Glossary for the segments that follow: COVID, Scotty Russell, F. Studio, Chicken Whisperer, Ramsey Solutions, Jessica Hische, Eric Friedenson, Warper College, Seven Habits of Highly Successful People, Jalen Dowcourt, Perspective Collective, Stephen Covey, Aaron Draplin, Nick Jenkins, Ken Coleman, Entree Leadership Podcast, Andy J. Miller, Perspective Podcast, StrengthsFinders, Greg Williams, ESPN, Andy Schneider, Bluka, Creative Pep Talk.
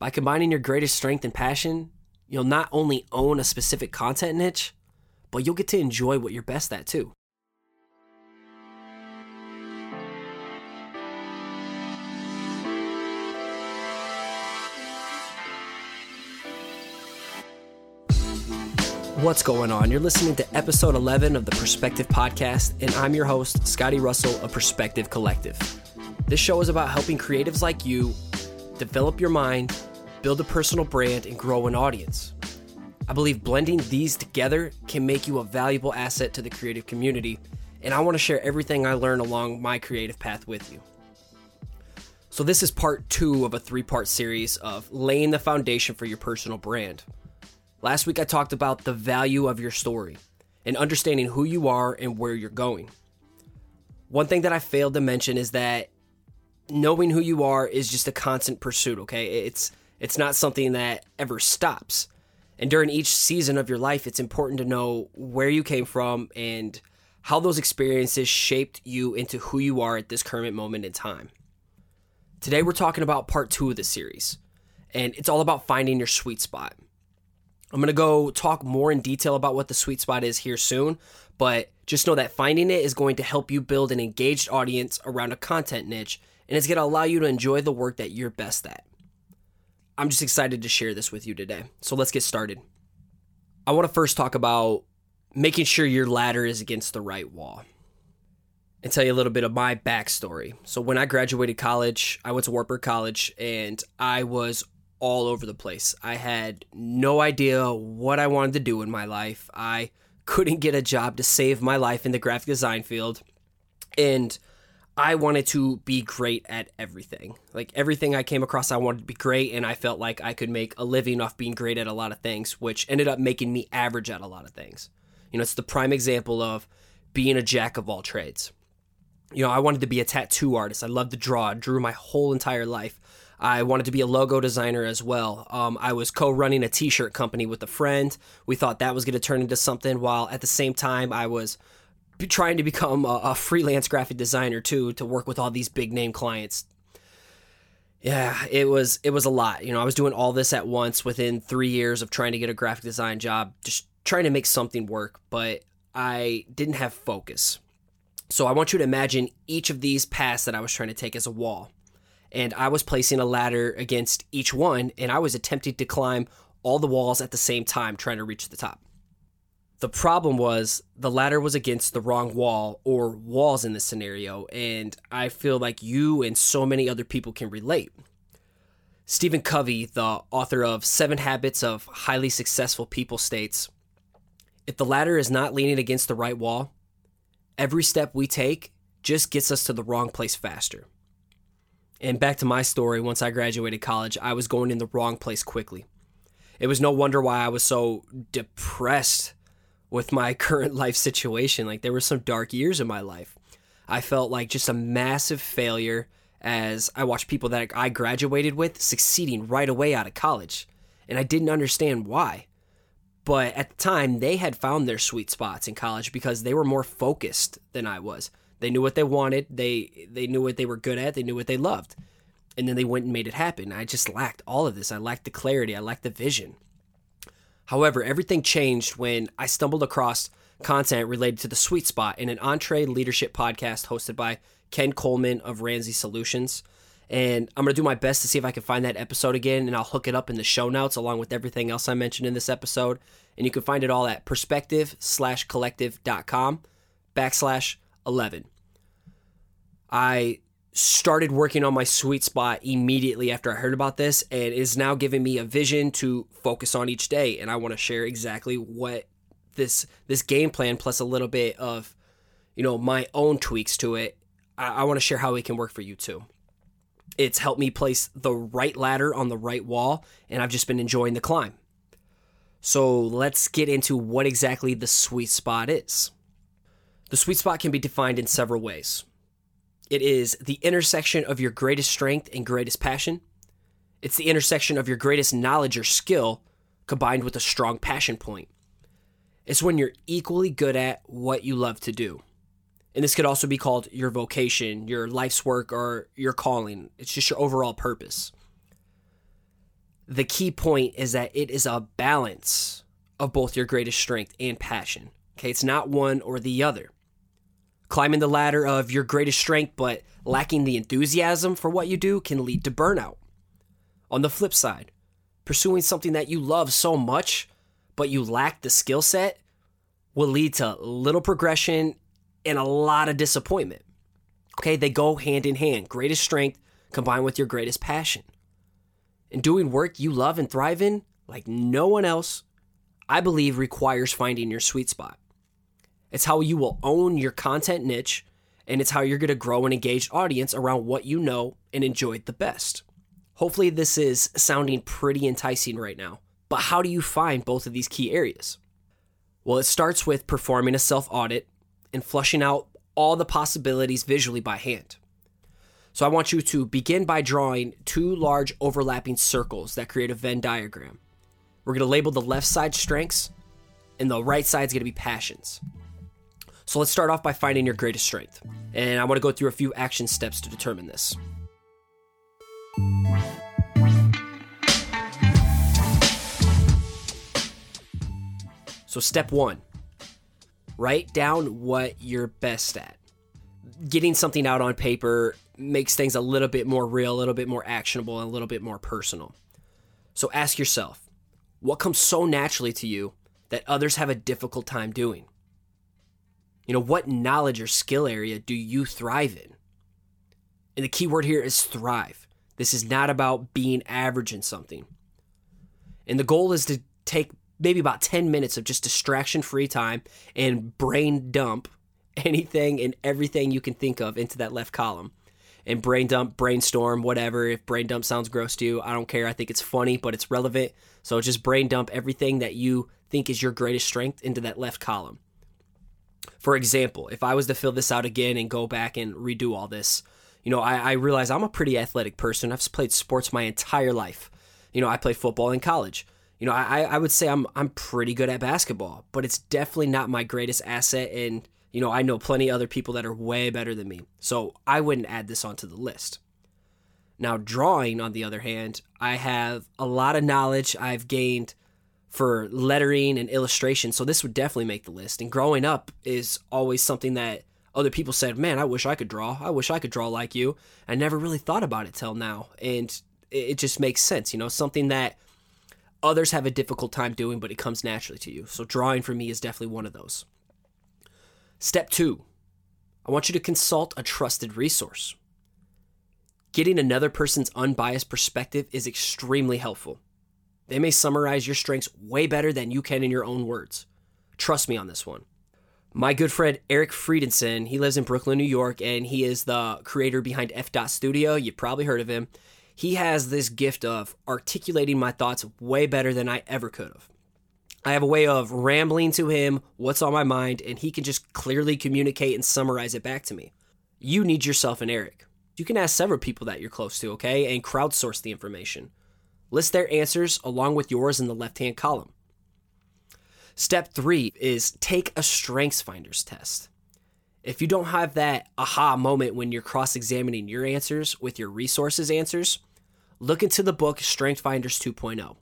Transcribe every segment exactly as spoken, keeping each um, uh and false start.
By combining your greatest strength and passion, you'll not only own a specific content niche, but you'll get to enjoy what you're best at too. What's going on? You're listening to episode eleven of the Perspective Podcast, and I'm your host, Scotty Russell of Perspective Collective. This show is about helping creatives like you develop your mind, build a personal brand, and grow an audience. I believe blending these together can make you a valuable asset to the creative community, and I want to share everything I learned along my creative path with you. So this is part two of a three-part series of laying the foundation for your personal brand. Last week, I talked about the value of your story and understanding who you are and where you're going. One thing that I failed to mention is that knowing who you are is just a constant pursuit, okay? It's it's not something that ever stops. And during each season of your life, it's important to know where you came from and how those experiences shaped you into who you are at this current moment in time. Today, we're talking about part two of the series, and it's all about finding your sweet spot. I'm going to go talk more in detail about what the sweet spot is here soon, but just know that finding it is going to help you build an engaged audience around a content niche, and it's going to allow you to enjoy the work that you're best at. I'm just excited to share this with you today, so let's get started. I want to first talk about making sure your ladder is against the right wall and tell you a little bit of my backstory. So when I graduated college, I went to Warper College, and I was all over the place. I had no idea what I wanted to do in my life. I couldn't get a job to save my life in the graphic design field. And I wanted to be great at everything. Like everything I came across, I wanted to be great. And I felt like I could make a living off being great at a lot of things, which ended up making me average at a lot of things. You know, it's the prime example of being a jack of all trades. You know, I wanted to be a tattoo artist. I loved to draw. I drew my whole entire life. I wanted to be a logo designer as well. Um, I was co-running a t-shirt company with a friend. We thought that was going to turn into something, while at the same time I was be trying to become a, a freelance graphic designer too, to work with all these big name clients. Yeah, it was it was a lot. You know, I was doing all this at once within three years of trying to get a graphic design job, just trying to make something work, but I didn't have focus. So I want you to imagine each of these paths that I was trying to take as a wall. And I was placing a ladder against each one, and I was attempting to climb all the walls at the same time, trying to reach the top. The problem was the ladder was against the wrong wall or walls in this scenario, and I feel like you and so many other people can relate. Stephen Covey, the author of Seven Habits of Highly Successful People, states, "If the ladder is not leaning against the right wall, every step we take just gets us to the wrong place faster." And back to my story, once I graduated college, I was going in the wrong place quickly. It was no wonder why I was so depressed with my current life situation. Like, there were some dark years in my life. I felt like just a massive failure as I watched people that I graduated with succeeding right away out of college. And I didn't understand why. But at the time, they had found their sweet spots in college because they were more focused than I was. They knew what they wanted, they they knew what they were good at, they knew what they loved. And then they went and made it happen. I just lacked all of this. I lacked the clarity, I lacked the vision. However, everything changed when I stumbled across content related to the sweet spot in an Entree Leadership Podcast hosted by Ken Coleman of Ramsey Solutions. And I'm going to do my best to see if I can find that episode again, and I'll hook it up in the show notes along with everything else I mentioned in this episode. And you can find it all at perspective collective dot com backslash eleven. I started working on my sweet spot immediately after I heard about this, and it is now giving me a vision to focus on each day. And I want to share exactly what this this game plan, plus a little bit of, you know, my own tweaks to it. I, I want to share how it can work for you too. It's helped me place the right ladder on the right wall, and I've just been enjoying the climb. So let's get into what exactly the sweet spot is. The sweet spot can be defined in several ways. It is the intersection of your greatest strength and greatest passion. It's the intersection of your greatest knowledge or skill combined with a strong passion point. It's when you're equally good at what you love to do. And this could also be called your vocation, your life's work, or your calling. It's just your overall purpose. the key point is that it is a balance of both your greatest strength and passion. Okay, it's not one or the other. Climbing the ladder of your greatest strength but lacking the enthusiasm for what you do can lead to burnout. On the flip side, pursuing something that you love so much but you lack the skill set will lead to little progression and a lot of disappointment. Okay, they go hand in hand. Greatest strength combined with your greatest passion. And doing work you love and thrive in, like no one else, I believe requires finding your sweet spot. It's how you will own your content niche, and it's how you're going to grow an engaged audience around what you know and enjoyed the best. Hopefully this is sounding pretty enticing right now, but how do you find both of these key areas? Well, it starts with performing a self-audit and flushing out all the possibilities visually by hand. So I want you to begin by drawing two large overlapping circles that create a Venn diagram. We're going to label the left side strengths, and the right side is going to be passions. So let's start off by finding your greatest strength. And I want to go through a few action steps to determine this. So step one, write down what you're best at. Getting something out on paper makes things a little bit more real, a little bit more actionable, and a little bit more personal. So ask yourself, what comes so naturally to you that others have a difficult time doing? You know, what knowledge or skill area do you thrive in? And the key word here is thrive. This is not about being average in something. And the goal is to take maybe about ten minutes of just distraction-free time and brain dump anything and everything you can think of into that left column. And brain dump, brainstorm, whatever. If brain dump sounds gross to you, I don't care. I think it's funny, but it's relevant. So just brain dump everything that you think is your greatest strength into that left column. For example, if I was to fill this out again and go back and redo all this, you know, I, I realize I'm a pretty athletic person. I've played sports my entire life. You know, I played football in college. You know, I, I would say I'm I'm pretty good at basketball, but it's definitely not my greatest asset. And, you know, I know plenty of other people that are way better than me. So I wouldn't add this onto the list. Now, drawing, on the other hand, I have a lot of knowledge I've gained for lettering and illustration, so this would definitely make the list. And growing up is always something that other people said, man, I wish I could draw. I wish I could draw like you. I never really thought about it till now, and it just makes sense. You know, something that others have a difficult time doing, but it comes naturally to you. So drawing for me is definitely one of those. Step two, I want you to consult a trusted resource. Getting another person's unbiased perspective is extremely helpful. They may summarize your strengths way better than you can in your own words. Trust me on this one. My good friend, Eric Friedenson, he lives in Brooklyn, New York, and he is the creator behind F. Studio. You probably heard of him. He has this gift of articulating my thoughts way better than I ever could have. I have a way of rambling to him what's on my mind, and he can just clearly communicate and summarize it back to me. You need yourself an Eric. You can ask several people that you're close to, okay, and crowdsource the information. List their answers along with yours in the left-hand column. Step three is take a StrengthsFinders test. If you don't have that aha moment when you're cross-examining your answers with your resources answers, look into the book StrengthsFinders two point oh.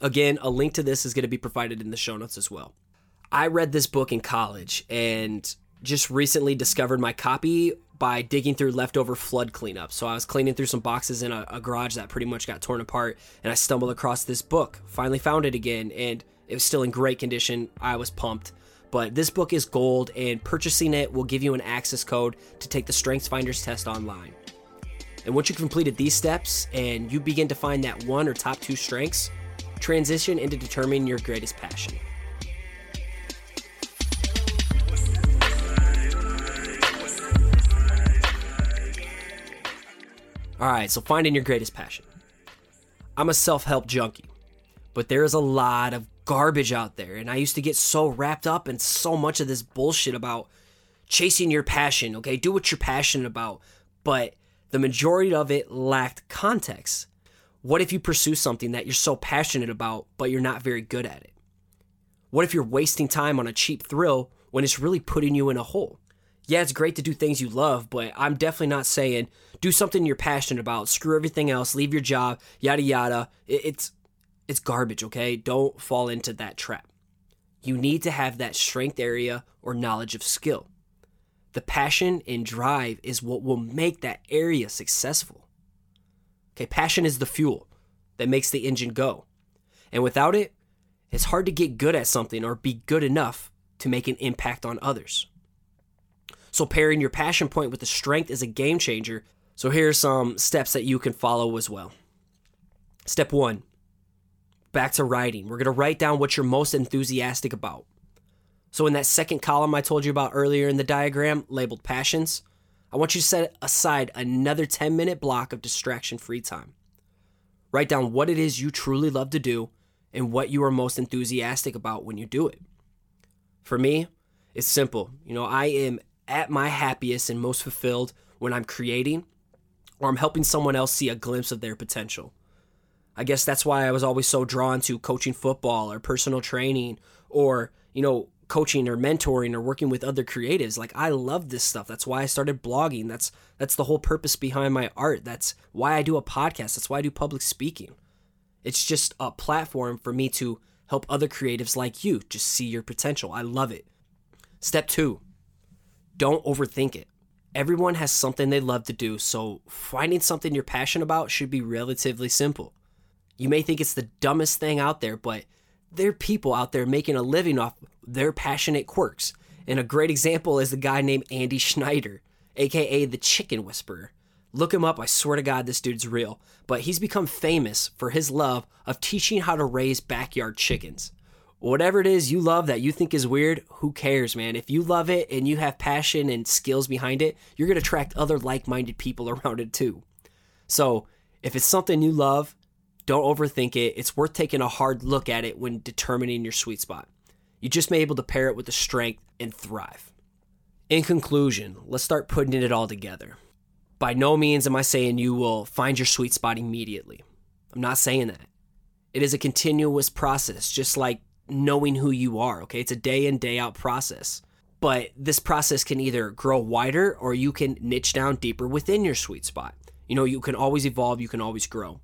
Again, a link to this is going to be provided in the show notes as well. I read this book in college and just recently discovered my copy by digging through leftover flood cleanup. So I was cleaning through some boxes in a, a garage that pretty much got torn apart, and I stumbled across this book. Finally found it again, and it was still in great condition. I was pumped. But this book is gold, and purchasing it will give you an access code to take the StrengthsFinders test online. And once you've completed these steps and you begin to find that one or top two strengths, transition into determining your greatest passion. All right, so finding your greatest passion. I'm a self-help junkie, but there is a lot of garbage out there, and I used to get so wrapped up in so much of this bullshit about chasing your passion, okay? Do what you're passionate about, but the majority of it lacked context. What if you pursue something that you're so passionate about, but you're not very good at it? What if you're wasting time on a cheap thrill when it's really putting you in a hole? yeah, it's great to do things you love, but I'm definitely not saying do something you're passionate about, screw everything else, leave your job, yada, yada. It's, it's garbage, okay? Don't fall into that trap. You need to have that strength area or knowledge of skill. The passion and drive is what will make that area successful. Okay, passion is the fuel that makes the engine go. And without it, it's hard to get good at something or be good enough to make an impact on others. So pairing your passion point with the strength is a game changer. So here are some steps that you can follow as well. Step one, back to writing. We're going to write down what you're most enthusiastic about. So in that second column I told you about earlier in the diagram, labeled passions, I want you to set aside another ten-minute block of distraction-free time. Write down what it is you truly love to do and what you are most enthusiastic about when you do it. For me, it's simple. You know, I am at my happiest and most fulfilled when I'm creating or I'm helping someone else see a glimpse of their potential. I guess that's why I was always so drawn to coaching football or personal training or, you know, coaching or mentoring or working with other creatives. Like, I love this stuff. That's why I started blogging. That's that's the whole purpose behind my art. That's why I do a podcast. That's why I do public speaking. It's just a platform for me to help other creatives like you just see your potential. I love it. Step two, don't overthink it. Everyone has something they love to do, so finding something you're passionate about should be relatively simple. You may think it's the dumbest thing out there, but there are people out there making a living off their passionate quirks. And a great example is the guy named Andy Schneider, aka the Chicken Whisperer. Look him up. I swear to God, this dude's real. But he's become famous for his love of teaching how to raise backyard chickens. Whatever it is you love that you think is weird, who cares, man? If you love it and you have passion and skills behind it, you're going to attract other like-minded people around it too. So if it's something you love, don't overthink it. It's worth taking a hard look at it when determining your sweet spot. You just may be able to pair it with the strength and thrive. In conclusion, let's start putting it all together. By no means am I saying you will find your sweet spot immediately. I'm not saying that. It is a continuous process, just like knowing who you are, okay? It's a day in, day out process. But this process can either grow wider or you can niche down deeper within your sweet spot. You know, you can always evolve, you can always grow.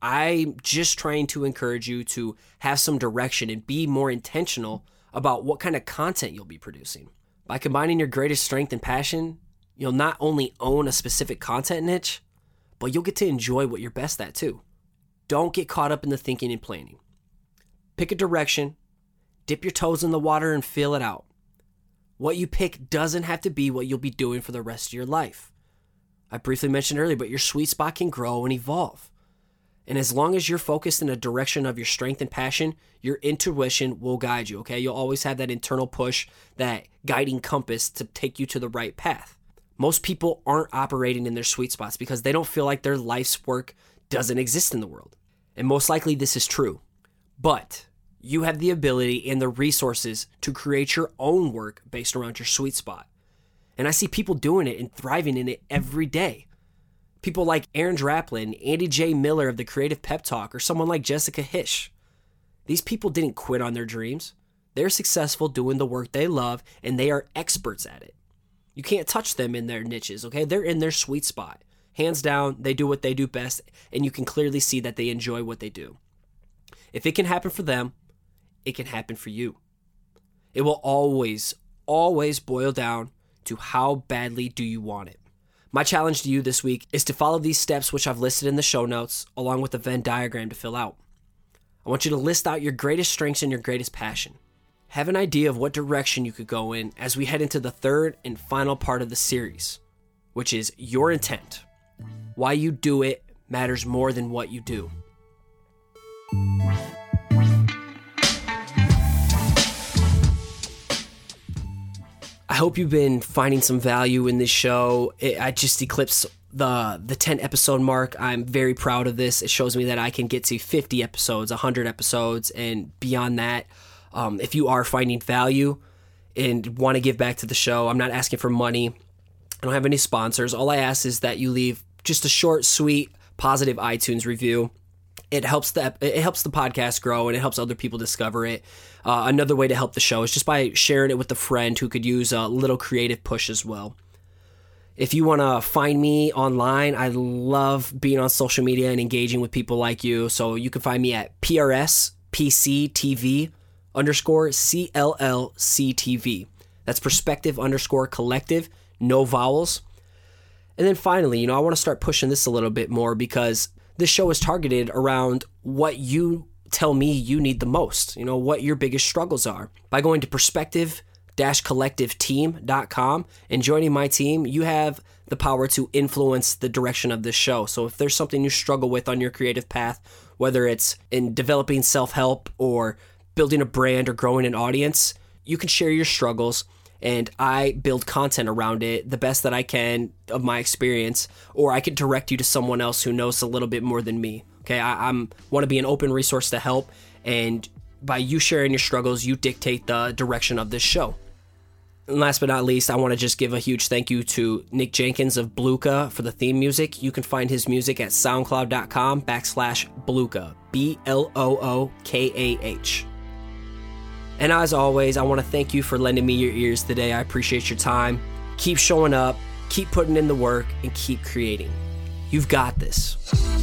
I'm just trying to encourage you to have some direction and be more intentional about what kind of content you'll be producing. By combining your greatest strength and passion, you'll not only own a specific content niche, but you'll get to enjoy what you're best at too. Don't get caught up in the thinking and planning. Pick a direction, dip your toes in the water and feel it out. What you pick doesn't have to be what you'll be doing for the rest of your life. I briefly mentioned earlier, but your sweet spot can grow and evolve. And as long as you're focused in a direction of your strength and passion, your intuition will guide you, okay? You'll always have that internal push, that guiding compass to take you to the right path. Most people aren't operating in their sweet spots because they don't feel like their life's work doesn't exist in the world. And most likely this is true. But you have the ability and the resources to create your own work based around your sweet spot. And I see people doing it and thriving in it every day. People like Aaron Draplin, Andy J. Miller of the Creative Pep Talk, or someone like Jessica Hische. These people didn't quit on their dreams. They're successful doing the work they love, and they are experts at it. You can't touch them in their niches, okay? They're in their sweet spot. Hands down, they do what they do best, and you can clearly see that they enjoy what they do. If it can happen for them, it can happen for you. It will always, always boil down to how badly do you want it. My challenge to you this week is to follow these steps which I've listed in the show notes along with the Venn diagram to fill out. I want you to list out your greatest strengths and your greatest passion. Have an idea of what direction you could go in as we head into the third and final part of the series, which is your intent. Why you do it matters more than what you do. I hope you've been finding some value in this show. It, I just eclipsed the the ten episode mark. I'm very proud of this. It shows me that I can get to fifty episodes, one hundred episodes, and beyond that. Um, if you are finding value and want to give back to the show, I'm not asking for money. I don't have any sponsors. All I ask is that you leave just a short, sweet, positive iTunes review. It helps the it helps the podcast grow, and it helps other people discover it. Uh, another way to help the show is just by sharing it with a friend who could use a little creative push as well. If you want to find me online, I love being on social media and engaging with people like you. So you can find me at PRSPCTV underscore CLLCTV. That's Perspective underscore Collective, no vowels. And then finally, you know, I want to start pushing this a little bit more, because this show is targeted around what you tell me you need the most, you know, what your biggest struggles are. By going to perspective dash collective team dot com and joining my team, you have the power to influence the direction of this show. So if there's something you struggle with on your creative path, whether it's in developing self-help or building a brand or growing an audience, you can share your struggles, and I build content around it the best that I can of my experience, or I could direct you to someone else who knows a little bit more than me. Okay, I I'm, want to be an open resource to help, and by you sharing your struggles, you dictate the direction of this show. And last but not least, I want to just give a huge thank you to Nick Jenkins of Bluka for the theme music. You can find his music at soundcloud.com backslash Bluka, B L O O K A H. And as always, I want to thank you for lending me your ears today. I appreciate your time. Keep showing up, keep putting in the work, and keep creating. You've got this.